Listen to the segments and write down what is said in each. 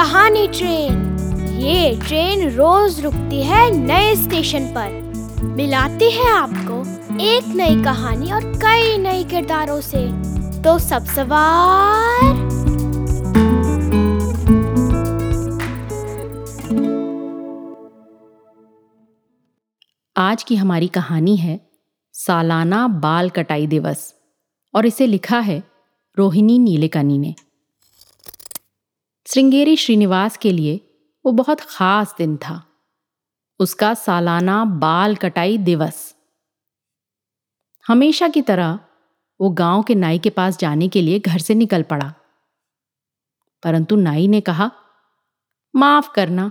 कहानी ट्रेन। ये ट्रेन रोज रुकती है नए स्टेशन पर, मिलाती है आपको एक नई कहानी और कई नए किरदारों से। तो सब सवार आज की हमारी कहानी है सालाना बाल कटाई दिवस और इसे लिखा है रोहिणी नीलेकणि ने। श्रृंगेरी श्रीनिवास के लिए वो बहुत ख़ास दिन था, उसका सालाना बाल कटाई दिवस। हमेशा की तरह वो गांव के नाई के पास जाने के लिए घर से निकल पड़ा, परंतु नाई ने कहा, माफ़ करना,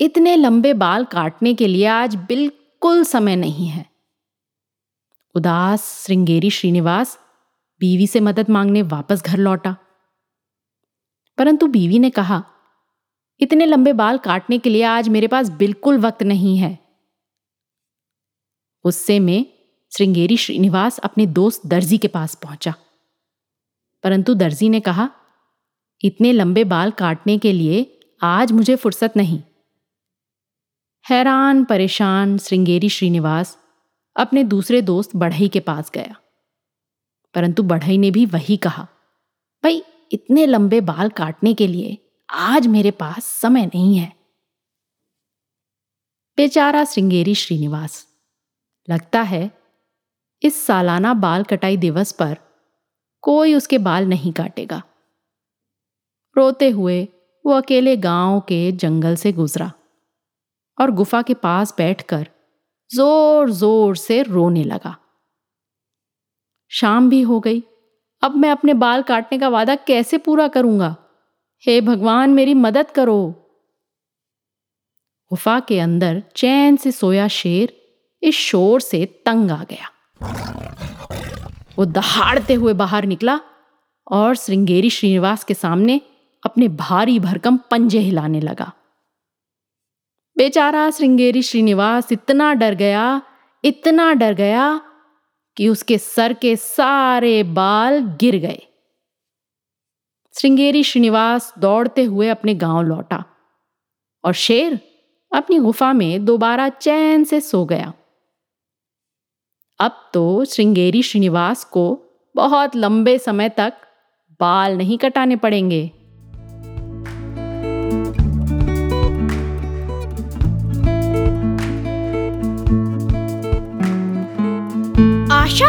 इतने लंबे बाल काटने के लिए आज बिल्कुल समय नहीं है। उदास श्रृंगेरी श्रीनिवास बीवी से मदद मांगने वापस घर लौटा, परंतु बीवी ने कहा, इतने लंबे बाल काटने के लिए आज मेरे पास बिल्कुल वक्त नहीं है। गुस्से में श्रृंगेरी श्रीनिवास अपने दोस्त दर्जी के पास पहुंचा, परंतु दर्जी ने कहा, इतने लंबे बाल काटने के लिए आज मुझे फुर्सत नहीं। हैरान परेशान श्रृंगेरी श्रीनिवास अपने दूसरे दोस्त बढ़ई के पास गया, परंतु बढ़ई ने भी वही कहा, भाई इतने लंबे बाल काटने के लिए आज मेरे पास समय नहीं है। बेचारा श्रृंगेरी श्रीनिवास, लगता है इस सालाना बाल कटाई दिवस पर कोई उसके बाल नहीं काटेगा। रोते हुए वो अकेले गांव के जंगल से गुजरा और गुफा के पास बैठकर जोर जोर से रोने लगा। शाम भी हो गई, अब मैं अपने बाल काटने का वादा कैसे पूरा करूंगा? हे भगवान, मेरी मदद करो। गुफा के अंदर चैन से सोया शेर इस शोर से तंग आ गया। वो दहाड़ते हुए बाहर निकला और श्रृंगेरी श्रीनिवास के सामने अपने भारी भरकम पंजे हिलाने लगा। बेचारा श्रृंगेरी श्रीनिवास इतना डर गया कि उसके सर के सारे बाल गिर गए। श्रृंगेरी श्रीनिवास दौड़ते हुए अपने गांव लौटा और शेर अपनी गुफा में दोबारा चैन से सो गया। अब तो श्रृंगेरी श्रीनिवास को बहुत लंबे समय तक बाल नहीं कटाने पड़ेंगे। आशा